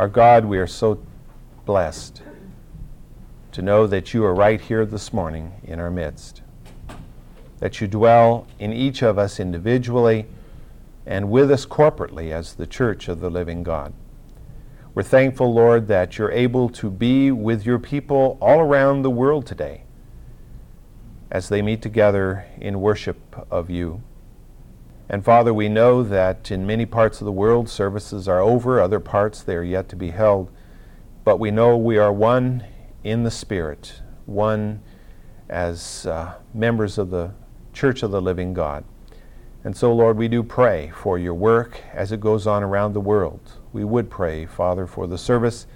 Our God, we are so blessed to know that you are right here this morning in our midst, that you dwell in each of us individually and with us corporately as the Church of the Living God. We're thankful, Lord, that you're able to be with your people all around the world today as they meet together in worship of you. And Father, we know that in many parts of the world services are over, other parts they are yet to be held, but we know we are one in the Spirit, one as members of the Church of the Living God. And so, Lord, we do pray for your work as it goes on around the world. We would pray, Father, for the service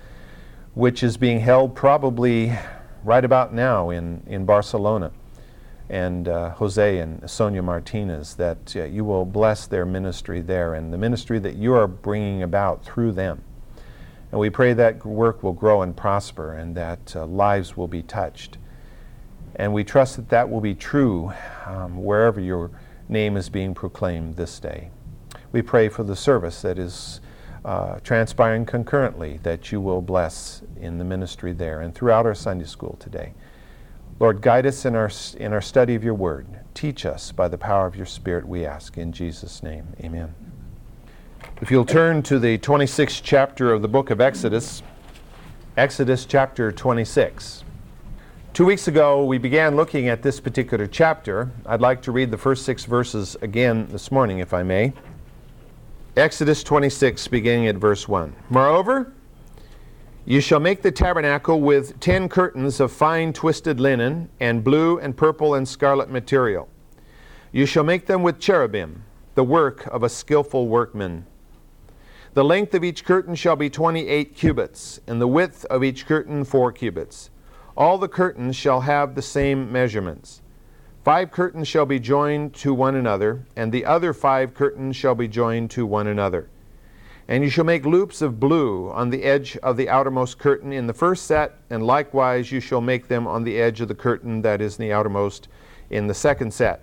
which is being held probably right about now in Barcelona, and Jose and Sonia Martinez, that you will bless their ministry there and the ministry that you are bringing about through them. And we pray that work will grow and prosper and that lives will be touched. And we trust that that will be true wherever your name is being proclaimed this day. We pray for the service that is transpiring concurrently, that you will bless in the ministry there and throughout our Sunday school today. Lord, guide us in our study of your word. Teach us by the power of your Spirit, we ask in Jesus' name. Amen. If you'll turn to the 26th chapter of the book of Exodus, Exodus chapter 26. 2 weeks ago, we began looking at this particular chapter. I'd like to read the first 6 verses again this morning, if I may. Exodus 26, beginning at verse 1. Moreover, you shall make the tabernacle with 10 curtains of fine twisted linen, and blue and purple and scarlet material. You shall make them with cherubim, the work of a skillful workman. The length of each curtain shall be 28 cubits, and the width of each curtain 4 cubits. All the curtains shall have the same measurements. 5 curtains shall be joined to one another, and the other 5 curtains shall be joined to one another. And you shall make loops of blue on the edge of the outermost curtain in the first set, and likewise you shall make them on the edge of the curtain that is in the outermost in the second set.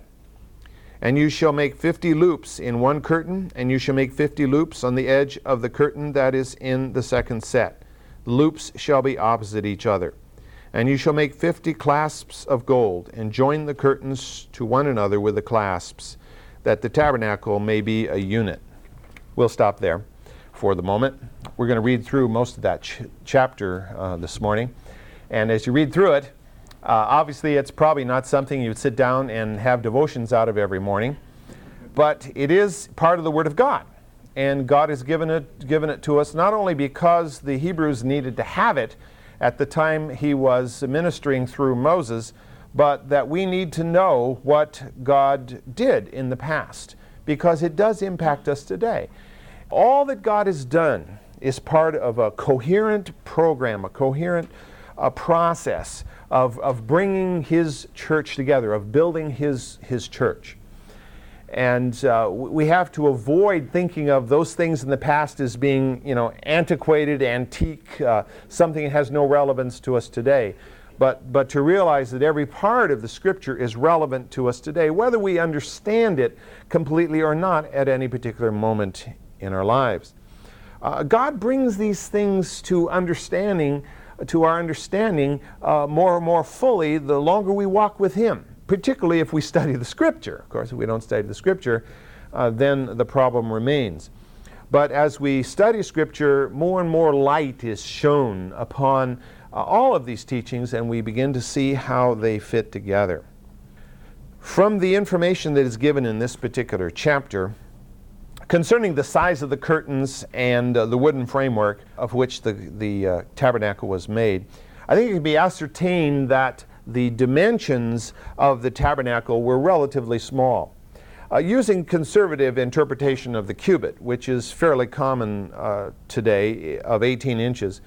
And you shall make 50 loops in one curtain, and you shall make 50 loops on the edge of the curtain that is in the second set. The loops shall be opposite each other. And you shall make 50 clasps of gold, and join the curtains to one another with the clasps, that the tabernacle may be a unit. We'll stop there for the moment. We're going to read through most of that chapter this morning. And as you read through it, obviously it's probably not something you'd sit down and have devotions out of every morning, but it is part of the Word of God. And God has given it to us not only because the Hebrews needed to have it at the time he was ministering through Moses, but that we need to know what God did in the past, because it does impact us today. All that God has done is part of a coherent program, a coherent process of bringing his church together, of building his church. And we have to avoid thinking of those things in the past as being, antiquated, antique, something that has no relevance to us today. But to realize that every part of the Scripture is relevant to us today, whether we understand it completely or not at any particular moment in our lives. God brings these things to our understanding more and more fully the longer we walk with him. Particularly if we study the Scripture. Of course, if we don't study the Scripture, then the problem remains. But as we study Scripture, more and more light is shown upon all of these teachings, and we begin to see how they fit together. From the information that is given in this particular chapter, concerning the size of the curtains and the wooden framework of which the tabernacle was made, I think it can be ascertained that the dimensions of the tabernacle were relatively small. Using conservative interpretation of the cubit, which is fairly common today, of 18 inches,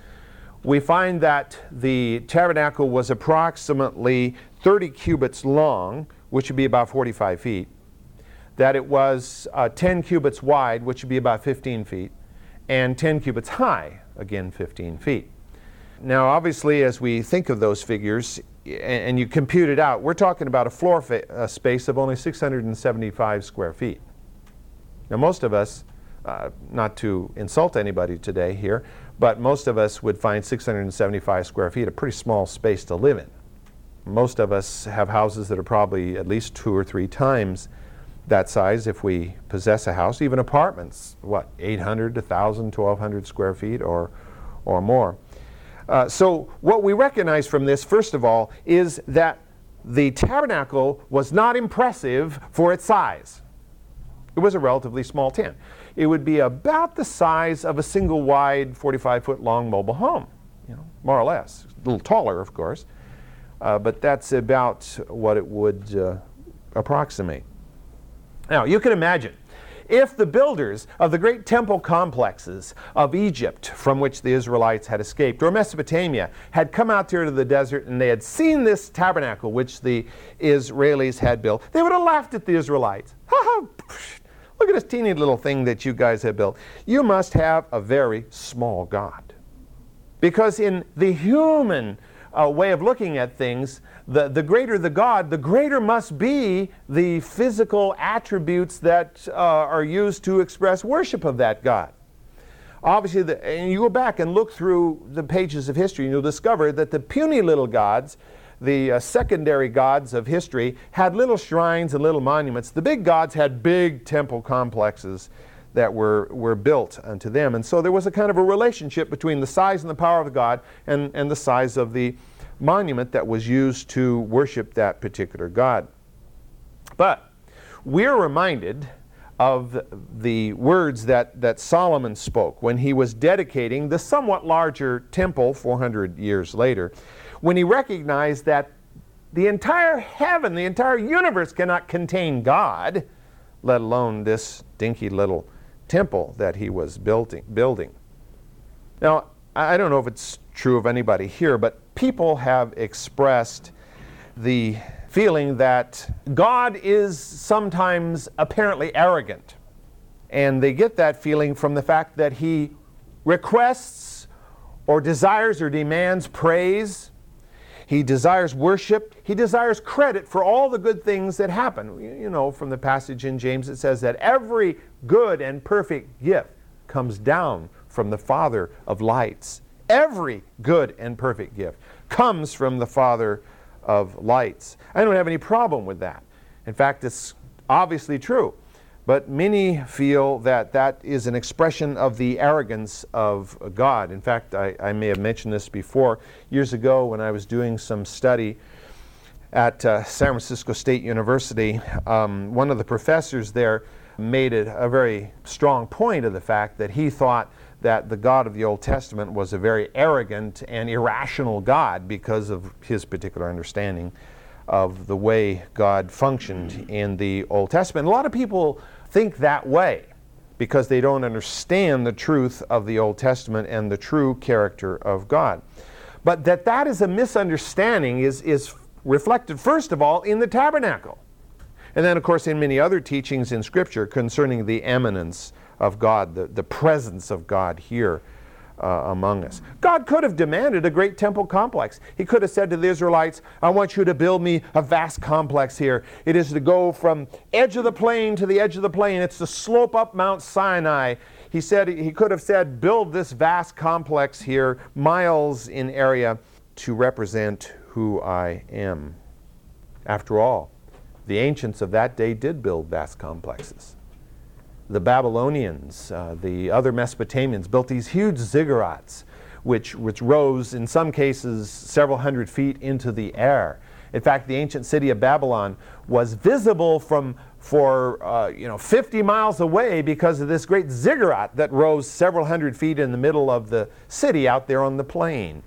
we find that the tabernacle was approximately 30 cubits long, which would be about 45 feet, that it was 10 cubits wide, which would be about 15 feet, and 10 cubits high, again 15 feet. Now, obviously, as we think of those figures, and you compute it out, we're talking about a floor space of only 675 square feet. Now, most of us not to insult anybody today here, but most of us would find 675 square feet a pretty small space to live in. Most of us have houses that are probably at least 2 or 3 times that size if we possess a house, even apartments, what, 800 to 1,000, 1,200 square feet or more. So what we recognize from this, first of all, is that the tabernacle was not impressive for its size. It was a relatively small tent. It would be about the size of a single wide 45-foot long mobile home, you know, more or less. A little taller, of course, but that's about what it would approximate. Now, you can imagine, if the builders of the great temple complexes of Egypt, from which the Israelites had escaped, or Mesopotamia, had come out here to the desert and they had seen this tabernacle which the Israelis had built, they would have laughed at the Israelites. Ha ha! Look at this teeny little thing that you guys have built. You must have a very small God. Because in the human way of looking at things, the greater the God, the greater must be the physical attributes that are used to express worship of that God. Obviously, and you go back and look through the pages of history and you'll discover that the puny little gods, the secondary gods of history, had little shrines and little monuments. The big gods had big temple complexes that were built unto them. And so there was a kind of a relationship between the size and the power of the god and the size of the monument that was used to worship that particular god. But we're reminded of the words that Solomon spoke when he was dedicating the somewhat larger temple 400 years later, when he recognized that the entire heaven, the entire universe cannot contain God, let alone this dinky little temple that he was building. Now, I don't know if it's true of anybody here, but people have expressed the feeling that God is sometimes apparently arrogant. And they get that feeling from the fact that he requests or desires or demands praise. He desires worship. He desires credit for all the good things that happen. You know, from the passage in James, it says that every good and perfect gift comes down from the Father of lights. Every good and perfect gift comes from the Father of lights. I don't have any problem with that. In fact, it's obviously true. But many feel that that is an expression of the arrogance of God. In fact, I may have mentioned this before. Years ago, when I was doing some study at San Francisco State University, one of the professors there made a very strong point of the fact that he thought that the God of the Old Testament was a very arrogant and irrational God because of his particular understanding of the way God functioned in the Old Testament. A lot of people think that way because they don't understand the truth of the Old Testament and the true character of God. But that is a misunderstanding is reflected, first of all, in the tabernacle. And then, of course, in many other teachings in Scripture concerning the eminence of God, the presence of God here among us. God could have demanded a great temple complex. He could have said to the Israelites, I want you to build me a vast complex here. It is to go from edge of the plain to the edge of the plain. It's to slope up Mount Sinai. He could have said, build this vast complex here, miles in area, to represent who I am. After all, the ancients of that day did build vast complexes. The Babylonians, the other Mesopotamians, built these huge ziggurats which rose, in some cases, several hundred feet into the air. In fact, the ancient city of Babylon was visible for 50 miles away because of this great ziggurat that rose several hundred feet in the middle of the city out there on the plain.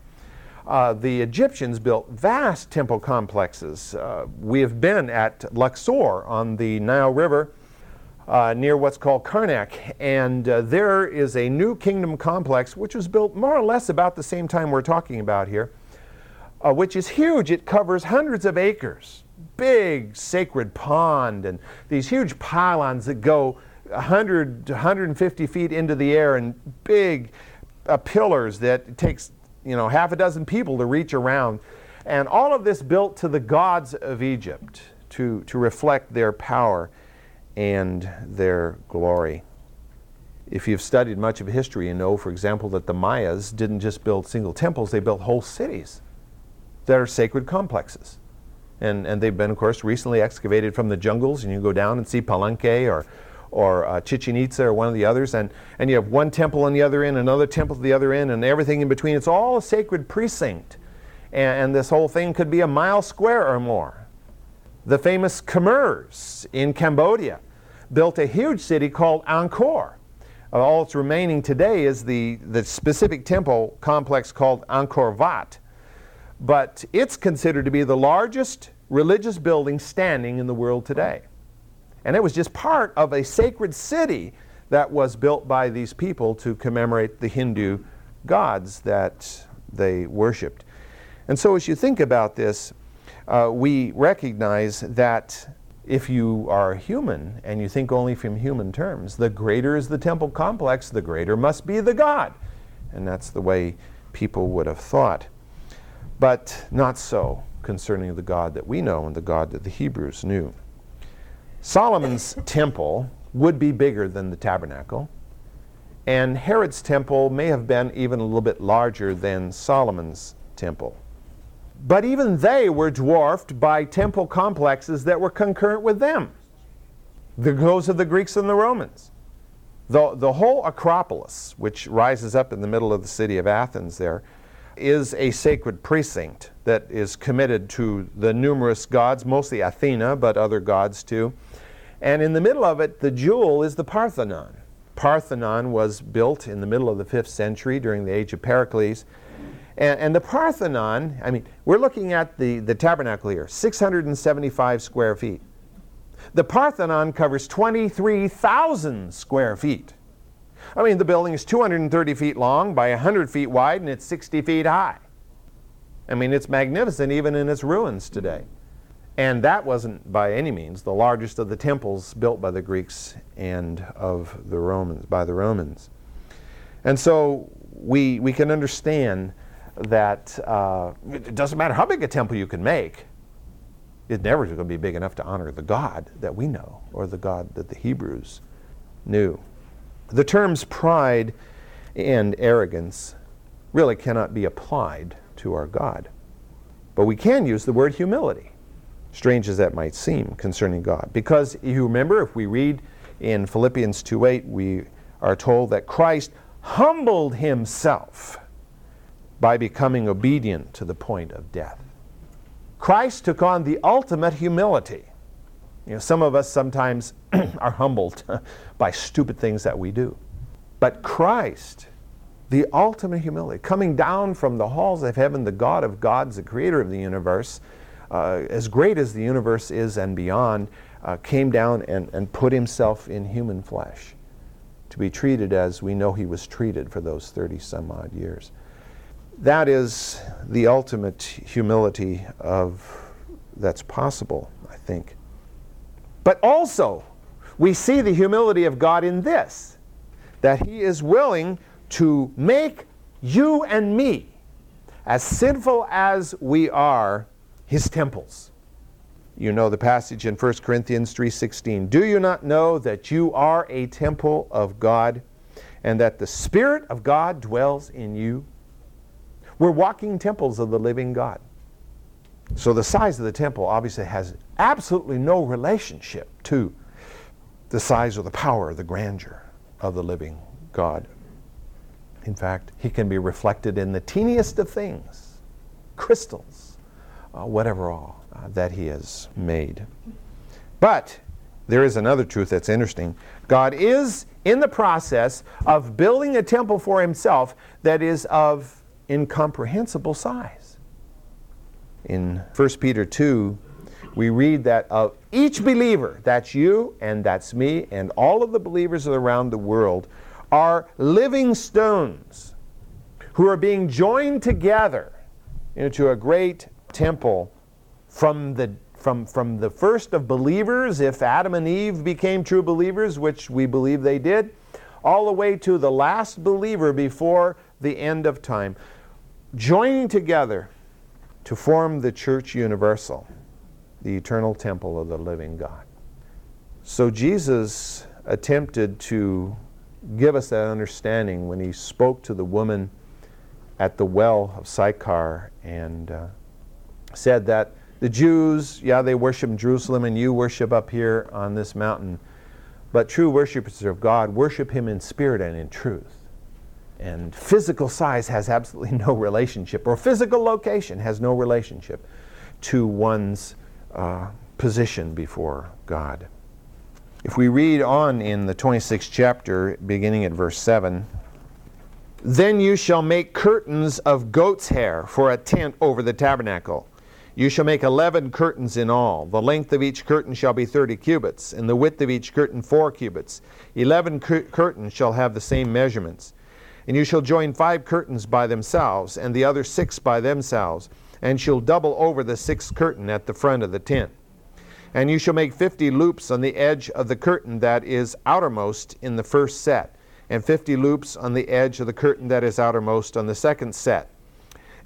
The Egyptians built vast temple complexes. We have been at Luxor on the Nile River, near what's called Karnak, and there is a new kingdom complex which was built more or less about the same time we're talking about here, which is huge. It covers hundreds of acres, big sacred pond, and these huge pylons that go 100 to 150 feet into the air, and big pillars that it takes half a dozen people to reach around, and all of this built to the gods of Egypt to reflect their power and their glory. If you've studied much of history, you know, for example, that the Mayas didn't just build single temples, they built whole cities that are sacred complexes. And they've been, of course, recently excavated from the jungles, and you go down and see Palenque or Chichen Itza or one of the others, and you have one temple on the other end, another temple to the other end, and everything in between. It's all a sacred precinct. And this whole thing could be a mile square or more. The famous Khmers in Cambodia built a huge city called Angkor. All that's remaining today is the specific temple complex called Angkor Wat. But it's considered to be the largest religious building standing in the world today. And it was just part of a sacred city that was built by these people to commemorate the Hindu gods that they worshipped. And so as you think about this, we recognize that if you are human and you think only from human terms, the greater is the temple complex, the greater must be the god. And that's the way people would have thought. But not so concerning the God that we know and the God that the Hebrews knew. Solomon's temple would be bigger than the tabernacle, and Herod's temple may have been even a little bit larger than Solomon's temple. But even they were dwarfed by temple complexes that were concurrent with them, those of the Greeks and the Romans. The whole Acropolis, which rises up in the middle of the city of Athens there, is a sacred precinct that is committed to the numerous gods, mostly Athena, but other gods too. And in the middle of it, the jewel is the Parthenon. Parthenon was built in the middle of the 5th century during the age of Pericles. And the Parthenon, I mean, we're looking at the tabernacle here, 675 square feet. The Parthenon covers 23,000 square feet. I mean, the building is 230 feet long by 100 feet wide, and it's 60 feet high. I mean, it's magnificent even in its ruins today. And that wasn't by any means the largest of the temples built by the Greeks and of the Romans, by the Romans. And so we can understand that it doesn't matter how big a temple you can make, it's never going to be big enough to honor the God that we know or the God that the Hebrews knew. The terms pride and arrogance really cannot be applied to our God. But we can use the word humility, strange as that might seem, concerning God. Because you remember, if we read in Philippians 2:8, we are told that Christ humbled himself by becoming obedient to the point of death. Christ took on the ultimate humility. You know, some of us sometimes are humbled by stupid things that we do. But Christ, the ultimate humility, coming down from the halls of heaven, the God of gods, the creator of the universe, as great as the universe is and beyond, came down and put himself in human flesh to be treated as we know he was treated for those 30 some odd years. That is the ultimate humility that's possible, I think. But also, we see the humility of God in this, that he is willing to make you and me, as sinful as we are, his temples. You know the passage in 1 Corinthians 3:16. Do you not know that you are a temple of God and that the Spirit of God dwells in you? We're walking temples of the living God. So the size of the temple obviously has absolutely no relationship to the size or the power or the grandeur of the living God. In fact, he can be reflected in the teeniest of things, crystals, whatever all that he has made. But there is another truth that's interesting. God is in the process of building a temple for himself that is of incomprehensible size. In 1 Peter 2, we read that of each believer, that's you and that's me and all of the believers around the world, are living stones who are being joined together into a great temple from the first of believers, if Adam and Eve became true believers, which we believe they did, all the way to the last believer before the end of time, joining together to form the church universal, the eternal temple of the living God. So Jesus attempted to give us that understanding when he spoke to the woman at the well of Sychar and said that the Jews, yeah, they worship in Jerusalem and you worship up here on this mountain, but true worshipers of God worship him in spirit and in truth. And physical size has absolutely no relationship, or physical location has no relationship to one's position before God. If we read on in the 26th chapter, beginning at verse 7, "Then you shall make curtains of goat's hair for a tent over the tabernacle. You shall make 11 curtains in all. The length of each curtain shall be 30 cubits, and the width of each curtain 4 cubits. 11 curtains shall have the same measurements. And you shall join 5 curtains by themselves, and the other 6 by themselves, and shall double over the 6th curtain at the front of the tent. And you shall make 50 loops on the edge of the curtain that is outermost in the first set, and 50 loops on the edge of the curtain that is outermost on the second set.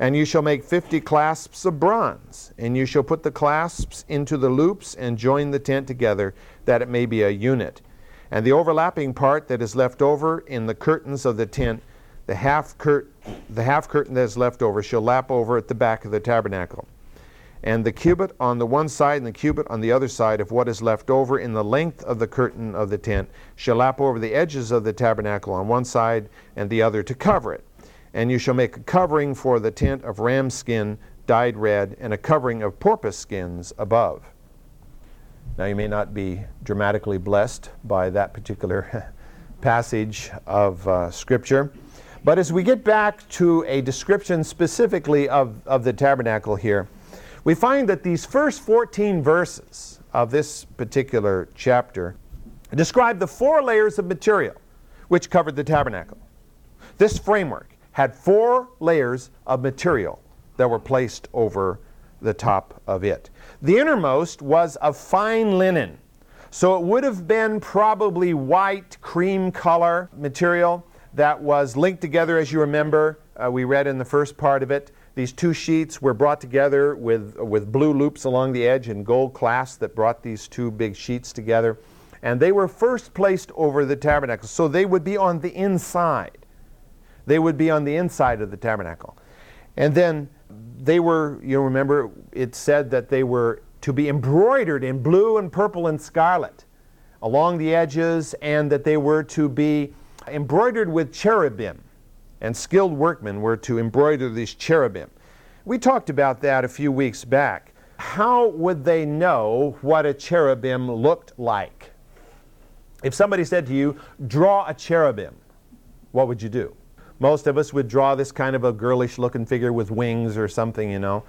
And you shall make 50 clasps of bronze, and you shall put the clasps into the loops and join the tent together, that it may be a unit. And the overlapping part that is left over in the curtains of the tent, the half curtain that is left over shall lap over at the back of the tabernacle. And the cubit on the one side and the cubit on the other side of what is left over in the length of the curtain of the tent shall lap over the edges of the tabernacle on one side and the other to cover it. And you shall make a covering for the tent of ram skin dyed red, and a covering of porpoise skins above." Now you may not be dramatically blessed by that particular passage of Scripture. But as we get back to a description specifically of the tabernacle here, we find that these first 14 verses of this particular chapter describe the 4 layers of material which covered the tabernacle. This framework had 4 layers of material that were placed over the top of it. The innermost was of fine linen, so it would have been probably white cream color material that was linked together, as you remember. We read in the first part of it, these 2 sheets were brought together with blue loops along the edge and gold clasps that brought these 2 big sheets together. And they were first placed over the tabernacle, so they would be on the inside. They would be on the inside of the tabernacle. And then they were, you remember, it said that they were to be embroidered in blue and purple and scarlet along the edges, and that they were to be embroidered with cherubim, and skilled workmen were to embroider these cherubim. We talked about that a few weeks back. How would they know what a cherubim looked like? If somebody said to you, "Draw a cherubim," what would you do? Most of us would draw this kind of a girlish-looking figure with wings or something, you know.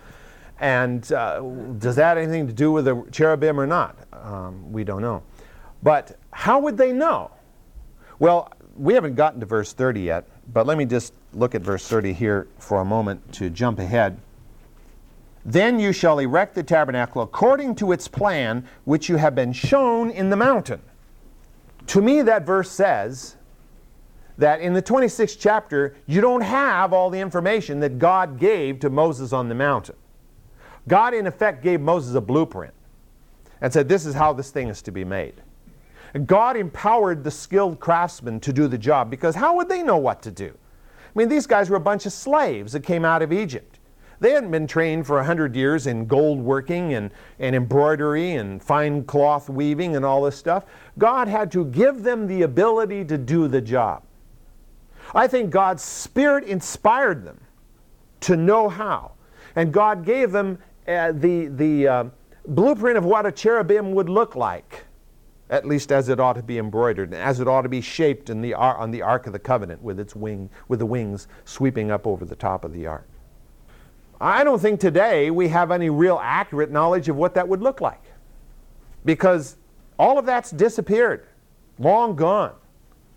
And does that have anything to do with a cherubim or not? We don't know. But how would they know? Well, we haven't gotten to verse 30 yet, but let me just look at verse 30 here for a moment to jump ahead. "Then you shall erect the tabernacle according to its plan, which you have been shown in the mountain." To me, that verse says that in the 26th chapter, you don't have all the information that God gave to Moses on the mountain. God, in effect, gave Moses a blueprint and said, "This is how this thing is to be made." And God empowered the skilled craftsmen to do the job, because how would they know what to do? I mean, these guys were a bunch of slaves that came out of Egypt. They hadn't been trained for 100 years in gold working and embroidery and fine cloth weaving and all this stuff. God had to give them the ability to do the job. I think God's Spirit inspired them to know how. And God gave them the blueprint of what a cherubim would look like, at least as it ought to be embroidered and as it ought to be shaped on the Ark of the Covenant, with its wing, with the wings sweeping up over the top of the Ark. I don't think today we have any real accurate knowledge of what that would look like, because all of that's disappeared, long gone.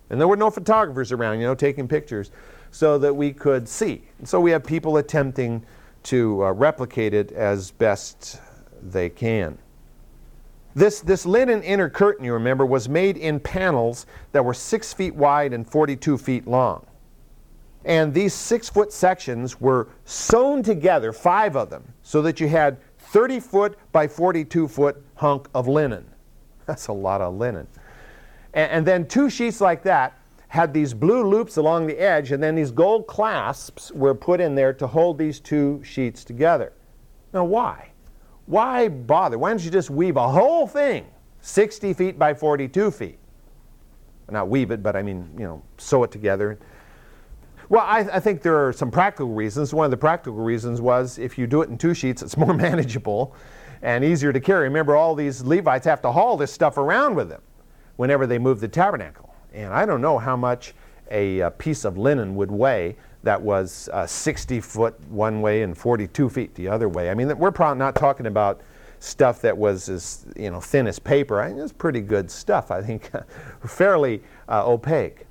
And there were no photographers around, you know, taking pictures so that we could see. And so we have people attempting to replicate it as best they can. This linen inner curtain, you remember, was made in panels that were 6 feet wide and 42 feet long. And these 6-foot sections were sewn together, 5 of them, so that you had 30-foot by 42-foot hunk of linen. That's a lot of linen. And then 2 sheets like that, had these blue loops along the edge, and then these gold clasps were put in there to hold these two sheets together. Now why? Why bother? Why don't you just weave a whole thing 60 feet by 42 feet? Not weave it, but I mean, you know, sew it together. Well, I think there are some practical reasons. One of the practical reasons was if you do it in two sheets, it's more manageable and easier to carry. Remember, all these Levites have to haul this stuff around with them whenever they move the tabernacle. And I don't know how much a piece of linen would weigh that was 60 foot one way and 42 feet the other way. I mean, we're probably not talking about stuff that was as, you know, thin as paper. I think it's pretty good stuff, I think, fairly opaque.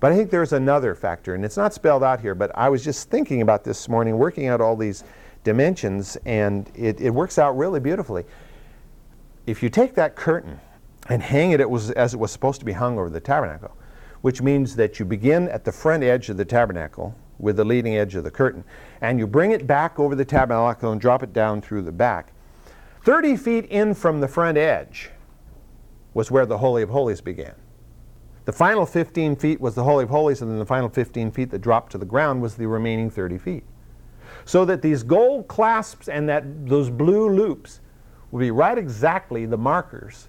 But I think there's another factor, and it's not spelled out here, but I was just thinking about this morning, working out all these dimensions, and it works out really beautifully. If you take that curtain and hang it as it was supposed to be hung over the tabernacle, which means that you begin at the front edge of the tabernacle with the leading edge of the curtain, and you bring it back over the tabernacle and drop it down through the back. 30 feet in from the front edge was where the Holy of Holies began. The final 15 feet was the Holy of Holies, and then the final 15 feet that dropped to the ground was the remaining 30 feet. So that these gold clasps and those blue loops would be right exactly the markers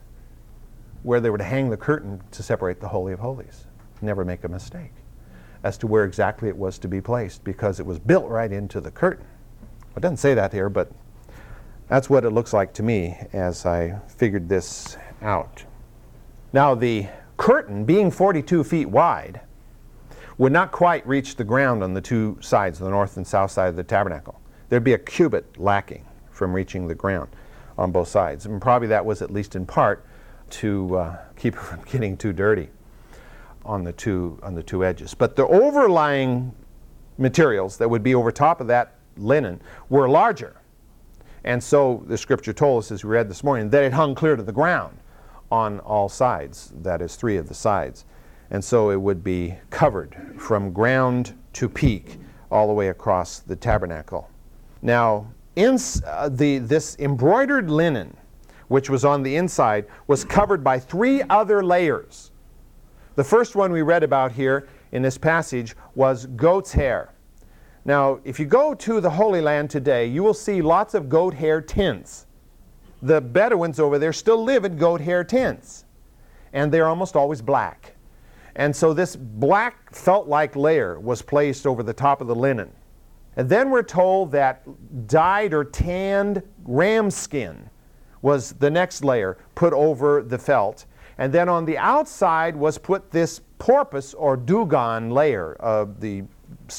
where they were to hang the curtain to separate the Holy of Holies. Never make a mistake as to where exactly it was to be placed, because it was built right into the curtain. Well, it doesn't say that here, but that's what it looks like to me as I figured this out. Now, the curtain, being 42 feet wide, would not quite reach the ground on the two sides, the north and south side of the tabernacle. There'd be a cubit lacking from reaching the ground on both sides. And probably that was, at least in part, to keep it from getting too dirty on the two edges. But the overlying materials that would be over top of that linen were larger. And so the scripture told us, as we read this morning, that it hung clear to the ground on all sides, that is, three of the sides. And so it would be covered from ground to peak all the way across the tabernacle. Now, this embroidered linen, which was on the inside, was covered by three other layers. The first one we read about here in this passage was goat's hair. Now, if you go to the Holy Land today, you will see lots of goat hair tents. The Bedouins over there still live in goat hair tents, and they're almost always black. And so this black felt-like layer was placed over the top of the linen. And then we're told that dyed or tanned ram skin was the next layer put over the felt. And then on the outside was put this porpoise or dugong layer of the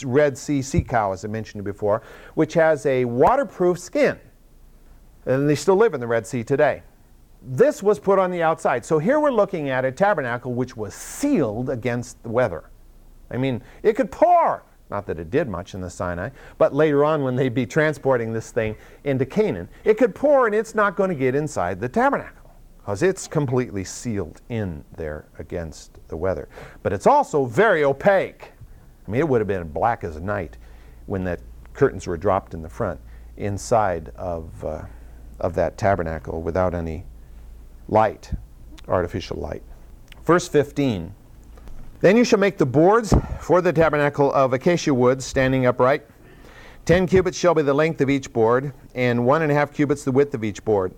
Red Sea sea cow, as I mentioned before, which has a waterproof skin. And they still live in the Red Sea today. This was put on the outside. So here we're looking at a tabernacle which was sealed against the weather. I mean, it could pour. Not that it did much in the Sinai, but later on when they'd be transporting this thing into Canaan, it could pour and it's not going to get inside the tabernacle because it's completely sealed in there against the weather. But it's also very opaque. I mean, it would have been black as night when that curtains were dropped in the front inside of that tabernacle without any light, artificial light. Verse 15, "Then you shall make the boards for the tabernacle of acacia wood, standing upright. 10 cubits shall be the length of each board, and 1.5 cubits the width of each board.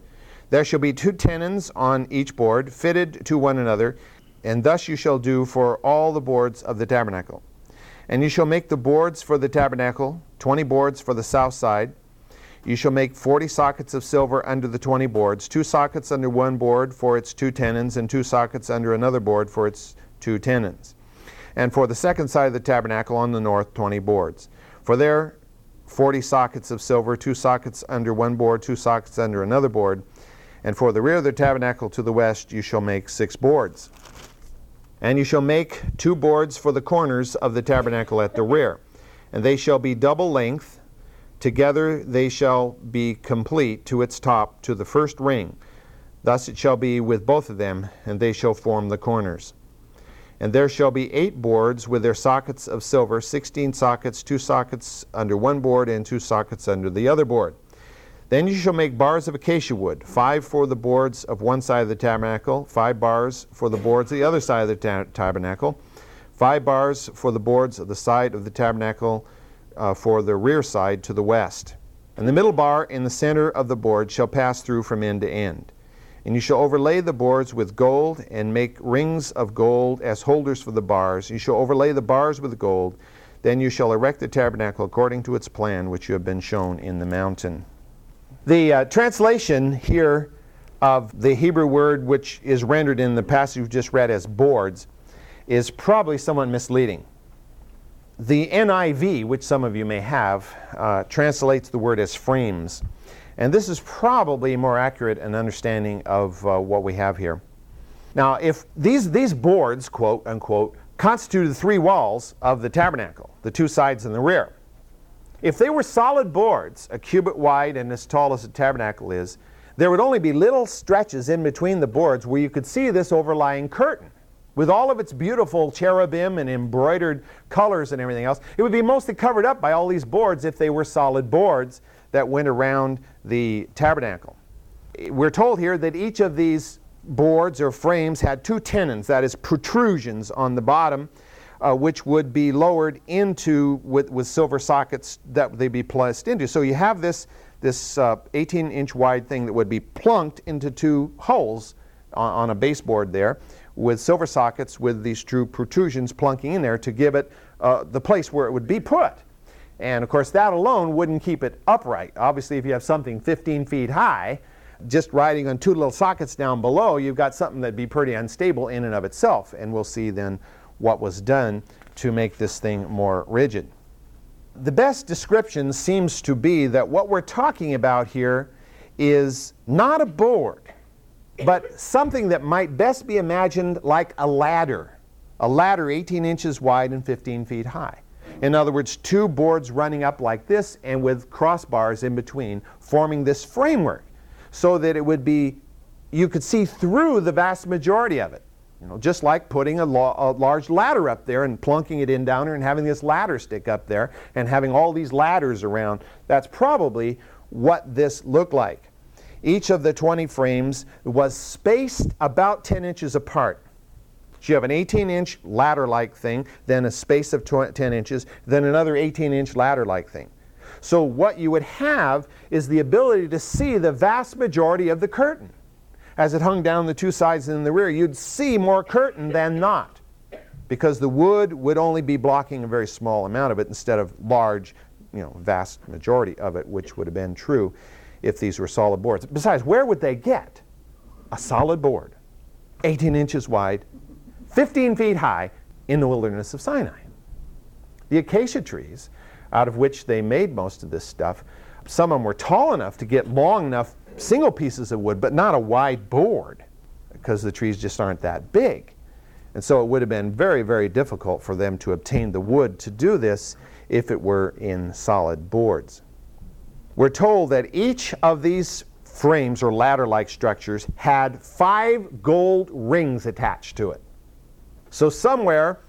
There shall be 2 tenons on each board, fitted to one another, and thus you shall do for all the boards of the tabernacle. And you shall make the boards for the tabernacle, 20 boards for the south side. You shall make 40 sockets of silver under the 20 boards, 2 sockets under one board for its 2 tenons, and 2 sockets under another board for its 2 tenons. And for the second side of the tabernacle on the north, 20 boards. For there, 40 sockets of silver, 2 sockets under one board, 2 sockets under another board. And for the rear of the tabernacle to the west, you shall make 6 boards. And you shall make 2 boards for the corners of the tabernacle at the rear, and they shall be double length. Together they shall be complete to its top, to the first ring. Thus it shall be with both of them, and they shall form the corners. And there shall be 8 boards with their sockets of silver, 16 sockets, 2 sockets under one board, and 2 sockets under the other board. Then you shall make bars of acacia wood, 5 for the boards of one side of the tabernacle, 5 bars for the boards of the other side of the tabernacle, 5 bars for the boards of the side of the tabernacle for the rear side to the west. And the middle bar in the center of the board shall pass through from end to end. And you shall overlay the boards with gold and make rings of gold as holders for the bars. You shall overlay the bars with gold. Then you shall erect the tabernacle according to its plan, which you have been shown in the mountain. The translation here of the Hebrew word, which is rendered in the passage we just read as boards, is probably somewhat misleading. The NIV, which some of you may have, translates the word as frames. And this is probably more accurate an understanding of what we have here. Now, if these boards, quote unquote, constituted the 3 walls of the tabernacle, the 2 sides and the rear. If they were solid boards, a cubit wide and as tall as the tabernacle is, there would only be little stretches in between the boards where you could see this overlying curtain. With all of its beautiful cherubim and embroidered colors and everything else, it would be mostly covered up by all these boards if they were solid boards that went around the tabernacle. We're told here that each of these boards or frames had 2 tenons, that is, protrusions on the bottom, which would be lowered into with silver sockets that they'd be placed into. So you have this 18-inch wide thing that would be plunked into 2 holes on a baseboard there, with silver sockets with these true protrusions plunking in there to give it the place where it would be put. And of course that alone wouldn't keep it upright. Obviously if you have something 15 feet high, just riding on 2 little sockets down below, you've got something that'd be pretty unstable in and of itself. And we'll see then what was done to make this thing more rigid. The best description seems to be that what we're talking about here is not a board, but something that might best be imagined like a ladder 18 inches wide and 15 feet high. In other words, 2 boards running up like this and with crossbars in between, forming this framework so that it would be, you could see through the vast majority of it. You know, just like putting a large ladder up there and plunking it in down there and having this ladder stick up there and having all these ladders around. That's probably what this looked like. Each of the 20 frames was spaced about 10 inches apart. So you have an 18-inch ladder-like thing, then a space of 10 inches, then another 18-inch ladder-like thing. So what you would have is the ability to see the vast majority of the curtain. As it hung down the 2 sides and in the rear, you'd see more curtain than not, because the wood would only be blocking a very small amount of it instead of large, vast majority of it, which would have been true if these were solid boards. Besides, where would they get a solid board, 18 inches wide, 15 feet high, in the wilderness of Sinai? The acacia trees, out of which they made most of this stuff, some of them were tall enough to get long enough single pieces of wood, but not a wide board, because the trees just aren't that big. And so it would have been very, very difficult for them to obtain the wood to do this if it were in solid boards. We're told that each of these frames or ladder-like structures had 5 gold rings attached to it. So somewhere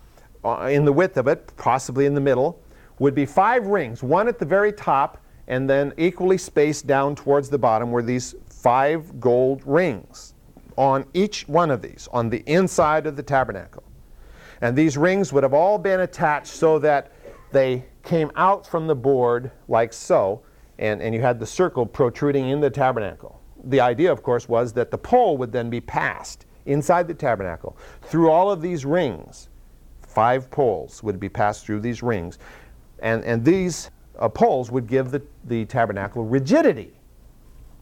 in the width of it, possibly in the middle, would be 5 rings, one at the very top and then equally spaced down towards the bottom were these 5 gold rings on each one of these, on the inside of the tabernacle. And these rings would have all been attached so that they came out from the board like so, and you had the circle protruding in the tabernacle. The idea, of course, was that the pole would then be passed inside the tabernacle through all of these rings. 5 poles would be passed through these rings, and these poles would give the tabernacle rigidity.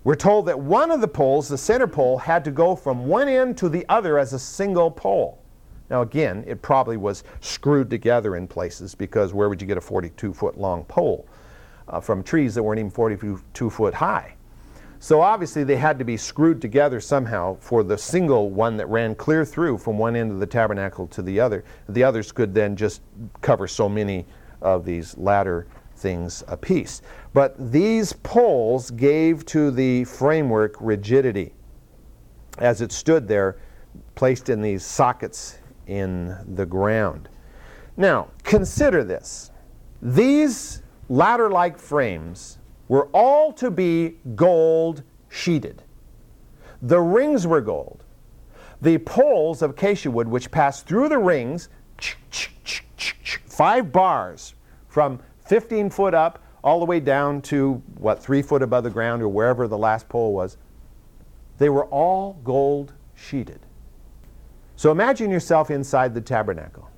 We're told that one of the poles, the center pole, had to go from one end to the other as a single pole. Now again, it probably was screwed together in places, because where would you get a 42-foot-long pole? From trees that weren't even 42 foot high. So obviously they had to be screwed together somehow for the single one that ran clear through from one end of the tabernacle to the other. The others could then just cover so many of these ladder things apiece. But these poles gave to the framework rigidity as it stood there, placed in these sockets in the ground. Now, consider this. These ladder-like frames were all to be gold sheeted. The rings were gold. The poles of acacia wood, which passed through the rings, 5 bars from 15 foot up all the way down to, what, 3 foot above the ground or wherever the last pole was. They were all gold sheeted. So imagine yourself inside the tabernacle.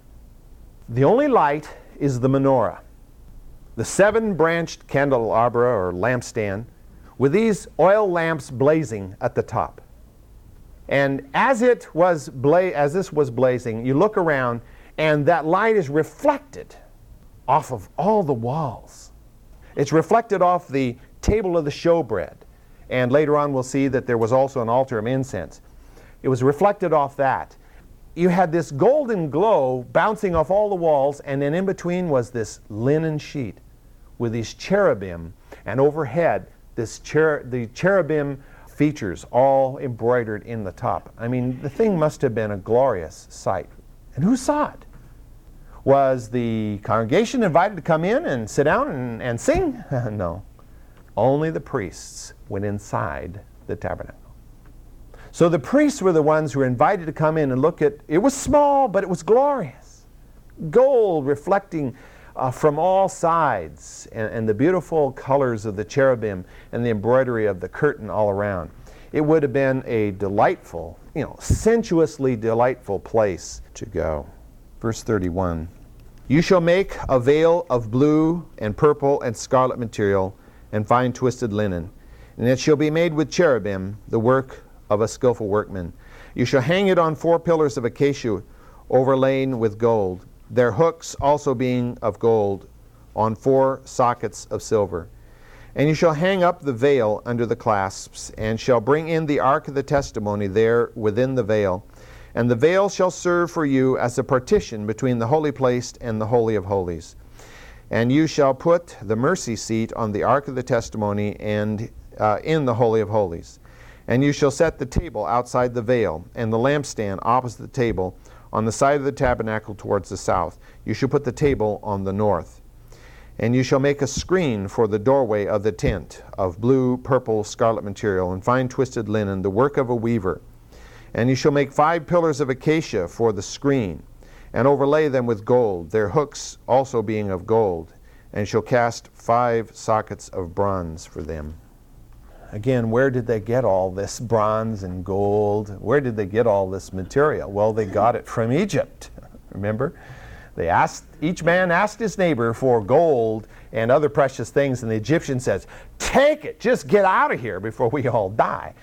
The only light is the menorah, the 7-branched candelabra or lampstand with these oil lamps blazing at the top. And as this was blazing, you look around and that light is reflected off of all the walls. It's reflected off the table of the showbread. And later on we'll see that there was also an altar of incense. It was reflected off that. You had this golden glow bouncing off all the walls, and then in between was this linen sheet with these cherubim, and overhead this the cherubim features all embroidered in the top. I mean, the thing must have been a glorious sight. And who saw it? Was the congregation invited to come in and sit down and sing? No. Only the priests went inside the tabernacle. So the priests were the ones who were invited to come in and look at. It was small, but it was glorious. Gold reflecting from all sides, and the beautiful colors of the cherubim and the embroidery of the curtain all around. It would have been a delightful, sensuously delightful place to go. Verse 31. You shall make a veil of blue and purple and scarlet material and fine twisted linen, and it shall be made with cherubim, the work of a skillful workman. You shall hang it on 4 pillars of acacia overlain with gold, their hooks also being of gold, on 4 sockets of silver. And you shall hang up the veil under the clasps, and shall bring in the ark of the testimony there within the veil. And the veil shall serve for you as a partition between the holy place and the Holy of Holies. And you shall put the mercy seat on the ark of the testimony and in the Holy of Holies. And you shall set the table outside the veil, and the lampstand opposite the table, on the side of the tabernacle towards the south. You shall put the table on the north. And you shall make a screen for the doorway of the tent, of blue, purple, scarlet material, and fine twisted linen, the work of a weaver. And you shall make 5 pillars of acacia for the screen, and overlay them with gold, their hooks also being of gold, and shall cast 5 sockets of bronze for them. Again, where did they get all this bronze and gold? Where did they get all this material? Well, they got it from Egypt. Remember? They asked, each man asked his neighbor for gold and other precious things, and the Egyptian says, take it, just get out of here before we all die.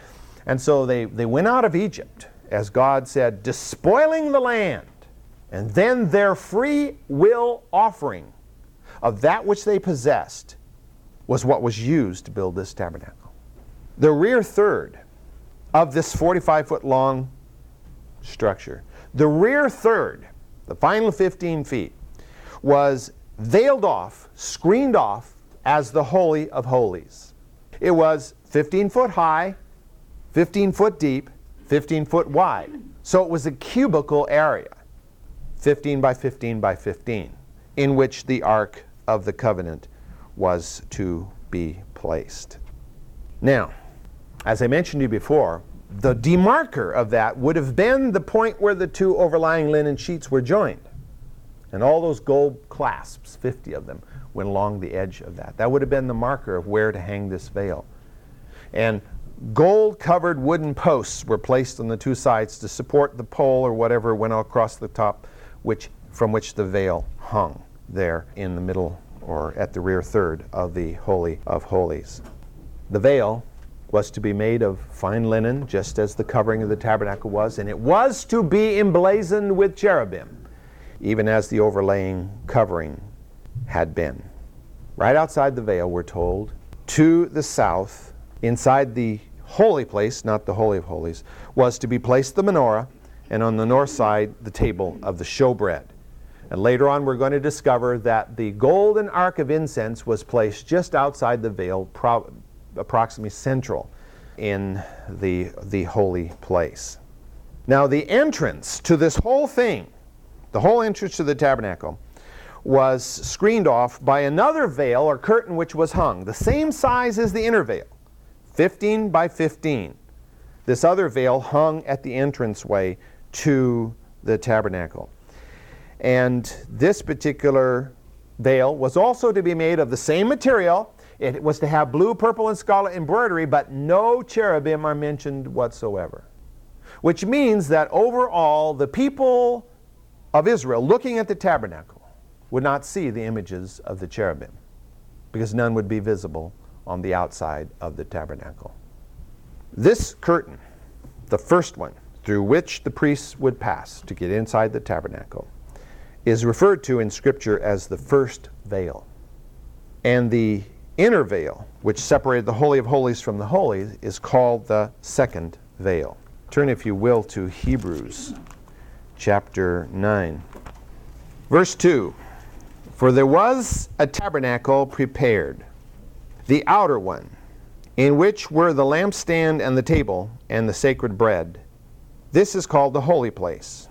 And so they went out of Egypt, as God said, despoiling the land, and then their free will offering of that which they possessed was what was used to build this tabernacle. The rear third of this 45-foot long structure, the rear third, the final 15 feet, was veiled off, screened off as the Holy of Holies. It was 15 foot high, 15 foot deep, 15 foot wide. So it was a cubical area, 15 by 15 by 15, in which the Ark of the Covenant was to be placed. Now, as I mentioned to you before, the demarker of that would have been the point where the 2 overlying linen sheets were joined. And all those gold clasps, 50 of them, went along the edge of that. That would have been the marker of where to hang this veil. And gold-covered wooden posts were placed on the 2 sides to support the pole or whatever went across the top, from which the veil hung there in the middle or at the rear third of the Holy of Holies. The veil was to be made of fine linen, just as the covering of the tabernacle was, and it was to be emblazoned with cherubim, even as the overlaying covering had been. Right outside the veil, we're told, to the south, inside the holy place, not the Holy of Holies, was to be placed the menorah, and on the north side, the table of the showbread. And later on, we're going to discover that the golden ark of incense was placed just outside the veil, approximately central in the holy place. Now the entrance to this whole thing, the whole entrance to the tabernacle, was screened off by another veil or curtain which was hung, the same size as the inner veil, 15 by 15. This other veil hung at the entranceway to the tabernacle. And this particular veil was also to be made of the same material. It was to have blue, purple, and scarlet embroidery, but no cherubim are mentioned whatsoever. Which means that overall, the people of Israel, looking at the tabernacle, would not see the images of the cherubim, because none would be visible on the outside of the tabernacle. This curtain, the first one, through which the priests would pass to get inside the tabernacle, is referred to in Scripture as the first veil. And the inner veil, which separated the Holy of Holies from the Holy, is called the second veil. Turn, if you will, to Hebrews chapter 9. Verse 2, "For there was a tabernacle prepared, the outer one, in which were the lampstand and the table and the sacred bread. This is called the holy place.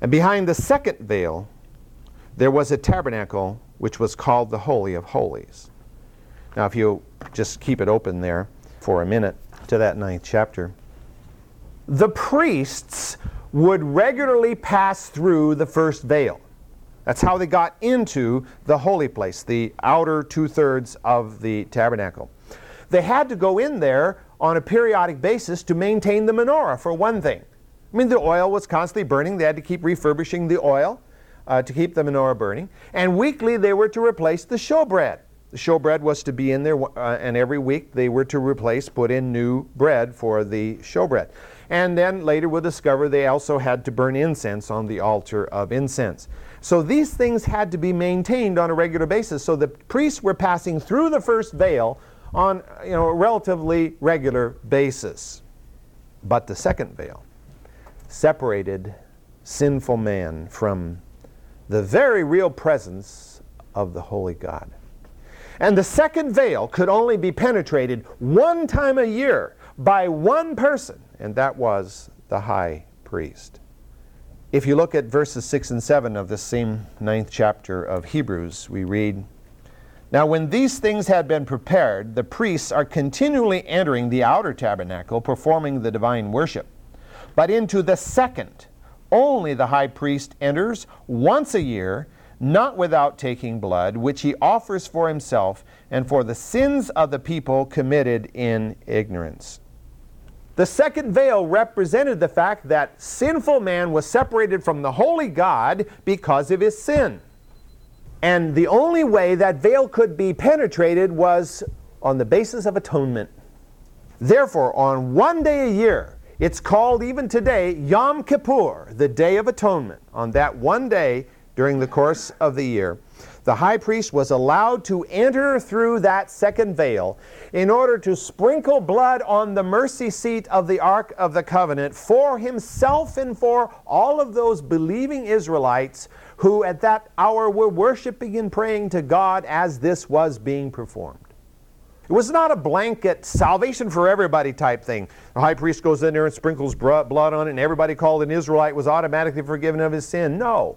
And behind the second veil there was a tabernacle which was called the Holy of Holies." Now if you just keep it open there for a minute to that 9th chapter. The priests would regularly pass through the first veil. That's how they got into the holy place, the outer two-thirds of the tabernacle. They had to go in there on a periodic basis to maintain the menorah, for one thing. I mean, the oil was constantly burning. They had to keep refurbishing the oil to keep the menorah burning. And weekly, they were to replace the showbread. The showbread was to be in there, and every week they were to put in new bread for the showbread. And then later we'll discover they also had to burn incense on the altar of incense. So these things had to be maintained on a regular basis. So the priests were passing through the first veil on a relatively regular basis. But the second veil separated sinful man from the very real presence of the Holy God. And the second veil could only be penetrated one time a year by one person, and that was the high priest. If you look at verses 6 and 7 of this same 9th chapter of Hebrews, we read, "Now when these things had been prepared, the priests are continually entering the outer tabernacle, performing the divine worship. But into the second, only the high priest enters once a year, not without taking blood, which he offers for himself and for the sins of the people committed in ignorance." The second veil represented the fact that sinful man was separated from the holy God because of his sin. And the only way that veil could be penetrated was on the basis of atonement. Therefore, on one day a year, it's called even today Yom Kippur, the Day of Atonement. On that one day, during the course of the year, the high priest was allowed to enter through that second veil in order to sprinkle blood on the mercy seat of the Ark of the Covenant for himself and for all of those believing Israelites who at that hour were worshiping and praying to God as this was being performed. It was not a blanket salvation for everybody type thing. The high priest goes in there and sprinkles blood on it, and everybody called an Israelite was automatically forgiven of his sin. No.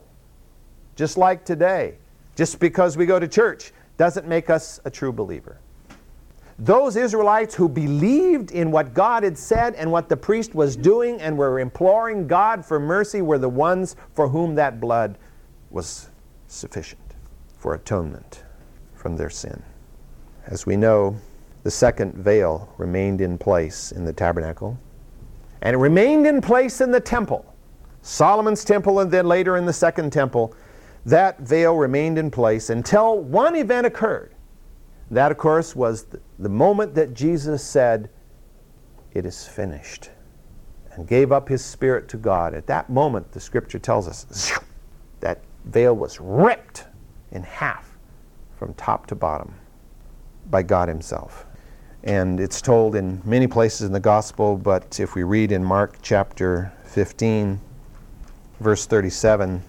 Just like today, just because we go to church doesn't make us a true believer. Those Israelites who believed in what God had said and what the priest was doing and were imploring God for mercy were the ones for whom that blood was sufficient for atonement from their sin. As we know, the second veil remained in place in the tabernacle, and it remained in place in the temple, Solomon's temple, and then later in the second temple. That veil remained in place until one event occurred. That, of course, was the moment that Jesus said, "It is finished," and gave up his spirit to God. At that moment, the Scripture tells us, that veil was ripped in half from top to bottom by God himself. And it's told in many places in the Gospel, but if we read in Mark chapter 15, verse 37,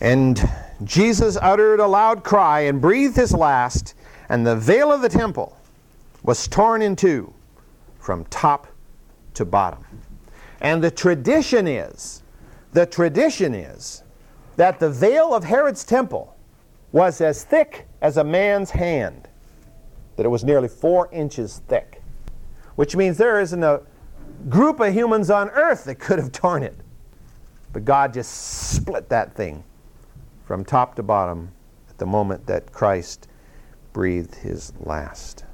"And Jesus uttered a loud cry and breathed his last, and the veil of the temple was torn in two from top to bottom." And the tradition is that the veil of Herod's temple was as thick as a man's hand, that it was nearly 4 inches thick, which means there isn't a group of humans on earth that could have torn it. But God just split that thing from top to bottom at the moment that Christ breathed his last.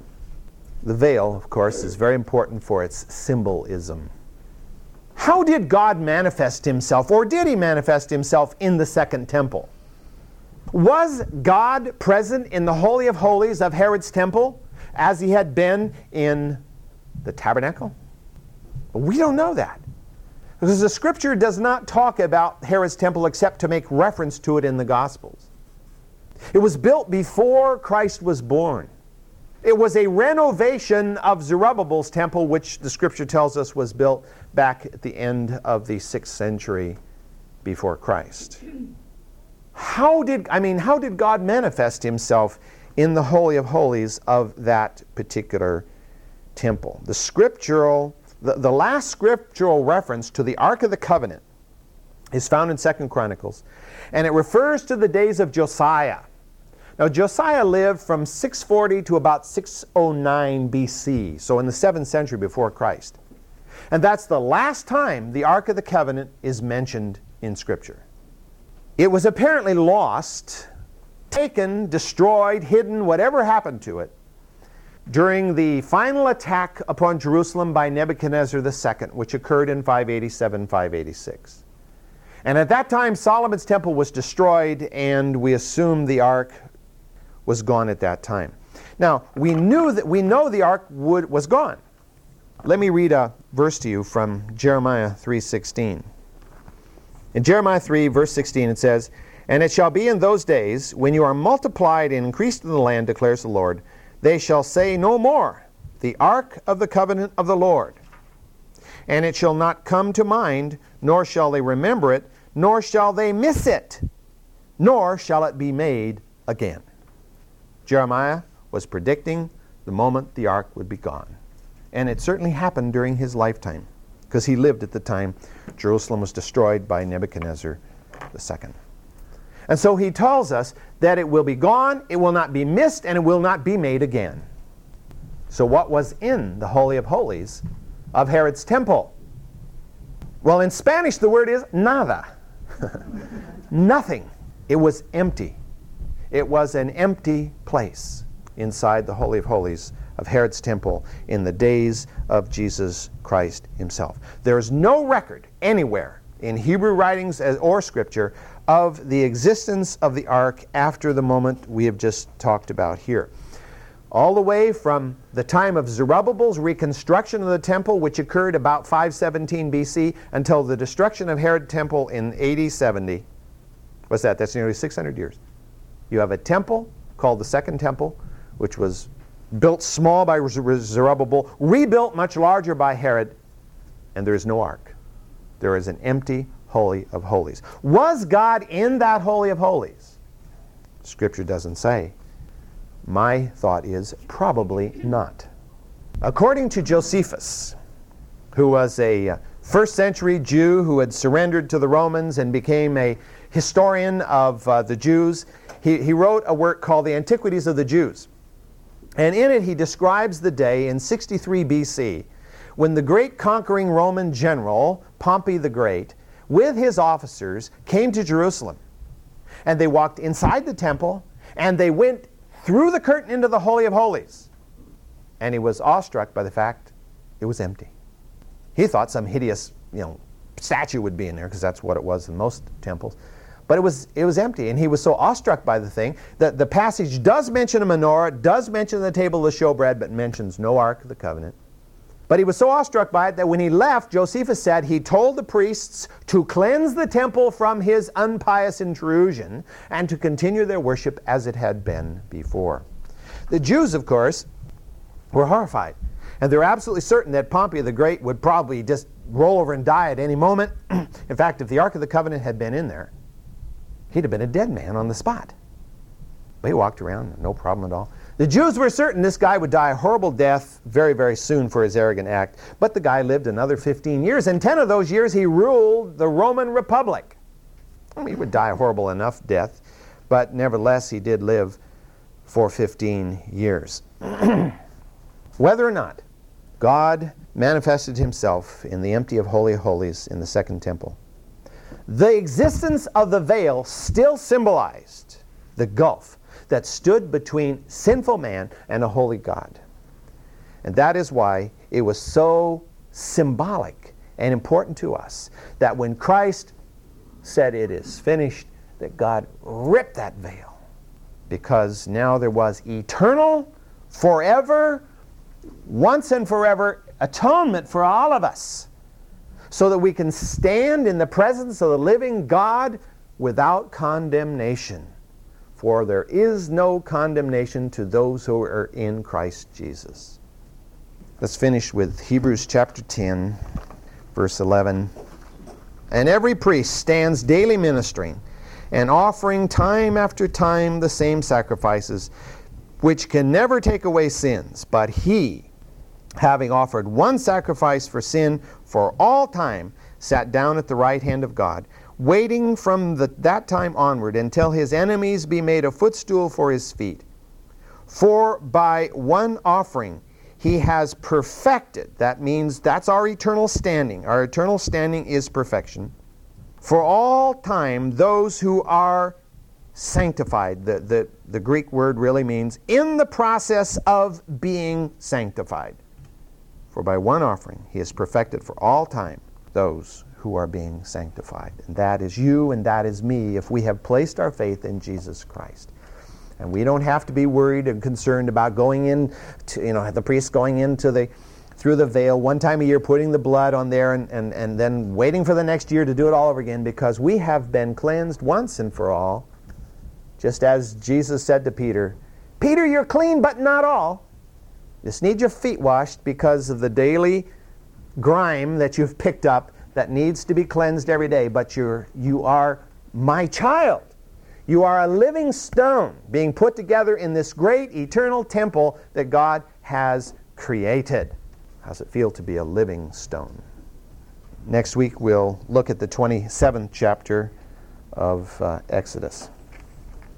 The veil, of course, is very important for its symbolism. How did God manifest himself, or did he manifest himself in the Second Temple? Was God present in the Holy of Holies of Herod's temple as he had been in the tabernacle? We don't know that, because the Scripture does not talk about Herod's temple except to make reference to it in the Gospels. It was built before Christ was born. It was a renovation of Zerubbabel's temple, which the Scripture tells us was built back at the end of the 6th century before Christ. How did God manifest himself in the Holy of Holies of that particular temple? The last scriptural reference to the Ark of the Covenant is found in 2 Chronicles, and it refers to the days of Josiah. Now, Josiah lived from 640 to about 609 B.C., so in the 7th century before Christ. And that's the last time the Ark of the Covenant is mentioned in Scripture. It was apparently lost, taken, destroyed, hidden, whatever happened to it, during the final attack upon Jerusalem by Nebuchadnezzar II, which occurred in 587-586. And at that time, Solomon's temple was destroyed, and we assume the Ark was gone at that time. Now, we know the Ark was gone. Let me read a verse to you from Jeremiah 3:16. In Jeremiah 3, verse 16, it says, "And it shall be in those days, when you are multiplied and increased in the land, declares the Lord, they shall say no more, the Ark of the Covenant of the Lord. And it shall not come to mind, nor shall they remember it, nor shall they miss it, nor shall it be made again." Jeremiah was predicting the moment the Ark would be gone. And it certainly happened during his lifetime, because he lived at the time Jerusalem was destroyed by Nebuchadnezzar II. And so he tells us that it will be gone, it will not be missed, and it will not be made again. So what was in the Holy of Holies of Herod's temple? Well, in Spanish the word is nada. Nothing. It was empty. It was an empty place inside the Holy of Holies of Herod's temple in the days of Jesus Christ himself. There is no record anywhere in Hebrew writings or Scripture of the existence of the Ark after the moment we have just talked about here. All the way from the time of Zerubbabel's reconstruction of the temple, which occurred about 517 BC, until the destruction of Herod's temple in AD 70. What's that? That's nearly 600 years. You have a temple called the Second Temple, which was built small by Zerubbabel, rebuilt much larger by Herod, and there is no ark. There is an empty Holy of Holies. Was God in that Holy of Holies? Scripture doesn't say. My thought is probably not. According to Josephus, who was a first century Jew who had surrendered to the Romans and became a historian of the Jews, he wrote a work called The Antiquities of the Jews. And in it he describes the day in 63 BC when the great conquering Roman general, Pompey the Great, with his officers came to Jerusalem. And they walked inside the temple, and they went through the curtain into the Holy of Holies. And he was awestruck by the fact it was empty. He thought some hideous, statue would be in there, because that's what it was in most temples. But it was empty, and he was so awestruck by the thing that the passage does mention a menorah, does mention the table of showbread, but mentions no Ark of the Covenant. But he was so awestruck by it that when he left, Josephus said he told the priests to cleanse the temple from his impious intrusion and to continue their worship as it had been before. The Jews, of course, were horrified, and they're absolutely certain that Pompey the Great would probably just roll over and die at any moment. In fact, if the Ark of the Covenant had been in there, he'd have been a dead man on the spot. But he walked around, no problem at all. The Jews were certain this guy would die a horrible death very, very soon for his arrogant act. But the guy lived another 15 years, and 10 of those years he ruled the Roman Republic. He would die a horrible enough death, but nevertheless he did live for 15 years. Whether or not God manifested himself in the empty of Holy of Holies in the Second Temple, The existence of the veil still symbolized the gulf that stood between sinful man and a holy God. And that is why it was so symbolic and important to us that when Christ said it is finished, that God ripped that veil, because now there was eternal, forever, once and forever atonement for all of us, so that we can stand in the presence of the living God without condemnation. For there is no condemnation to those who are in Christ Jesus. Let's finish with Hebrews chapter 10, verse 11. And every priest stands daily ministering and offering time after time the same sacrifices, which can never take away sins. But he, having offered one sacrifice for sin for all time, sat down at the right hand of God, waiting from that time onward until his enemies be made a footstool for his feet. For by one offering he has perfected, that means that's our eternal standing. Our eternal standing is perfection. For all time, those who are sanctified. The Greek word really means in the process of being sanctified. For by one offering he has perfected for all time those who are being sanctified. And that is you and that is me if we have placed our faith in Jesus Christ. And we don't have to be worried and concerned about going in to, the priest going into through the veil one time a year, putting the blood on there and then waiting for the next year to do it all over again, because we have been cleansed once and for all. Just as Jesus said to Peter, "Peter, you're clean, but not all. Just need your feet washed because of the daily grime that you've picked up that needs to be cleansed every day. But you are my child. You are a living stone being put together in this great eternal temple that God has created." How's it feel to be a living stone? Next week we'll look at the 27th chapter of Exodus.